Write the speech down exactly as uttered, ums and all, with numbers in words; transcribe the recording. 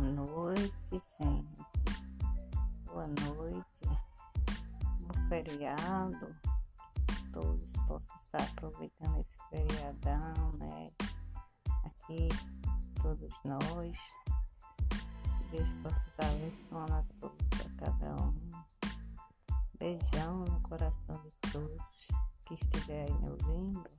noite, gente. Boa noite. Bom feriado. Todos possam estar aproveitando esse feriadão, né? Aqui, todos nós. Que Deus possa estar abençoando a todos, a cada um. Beijão no coração de todos que estiverem me ouvindo.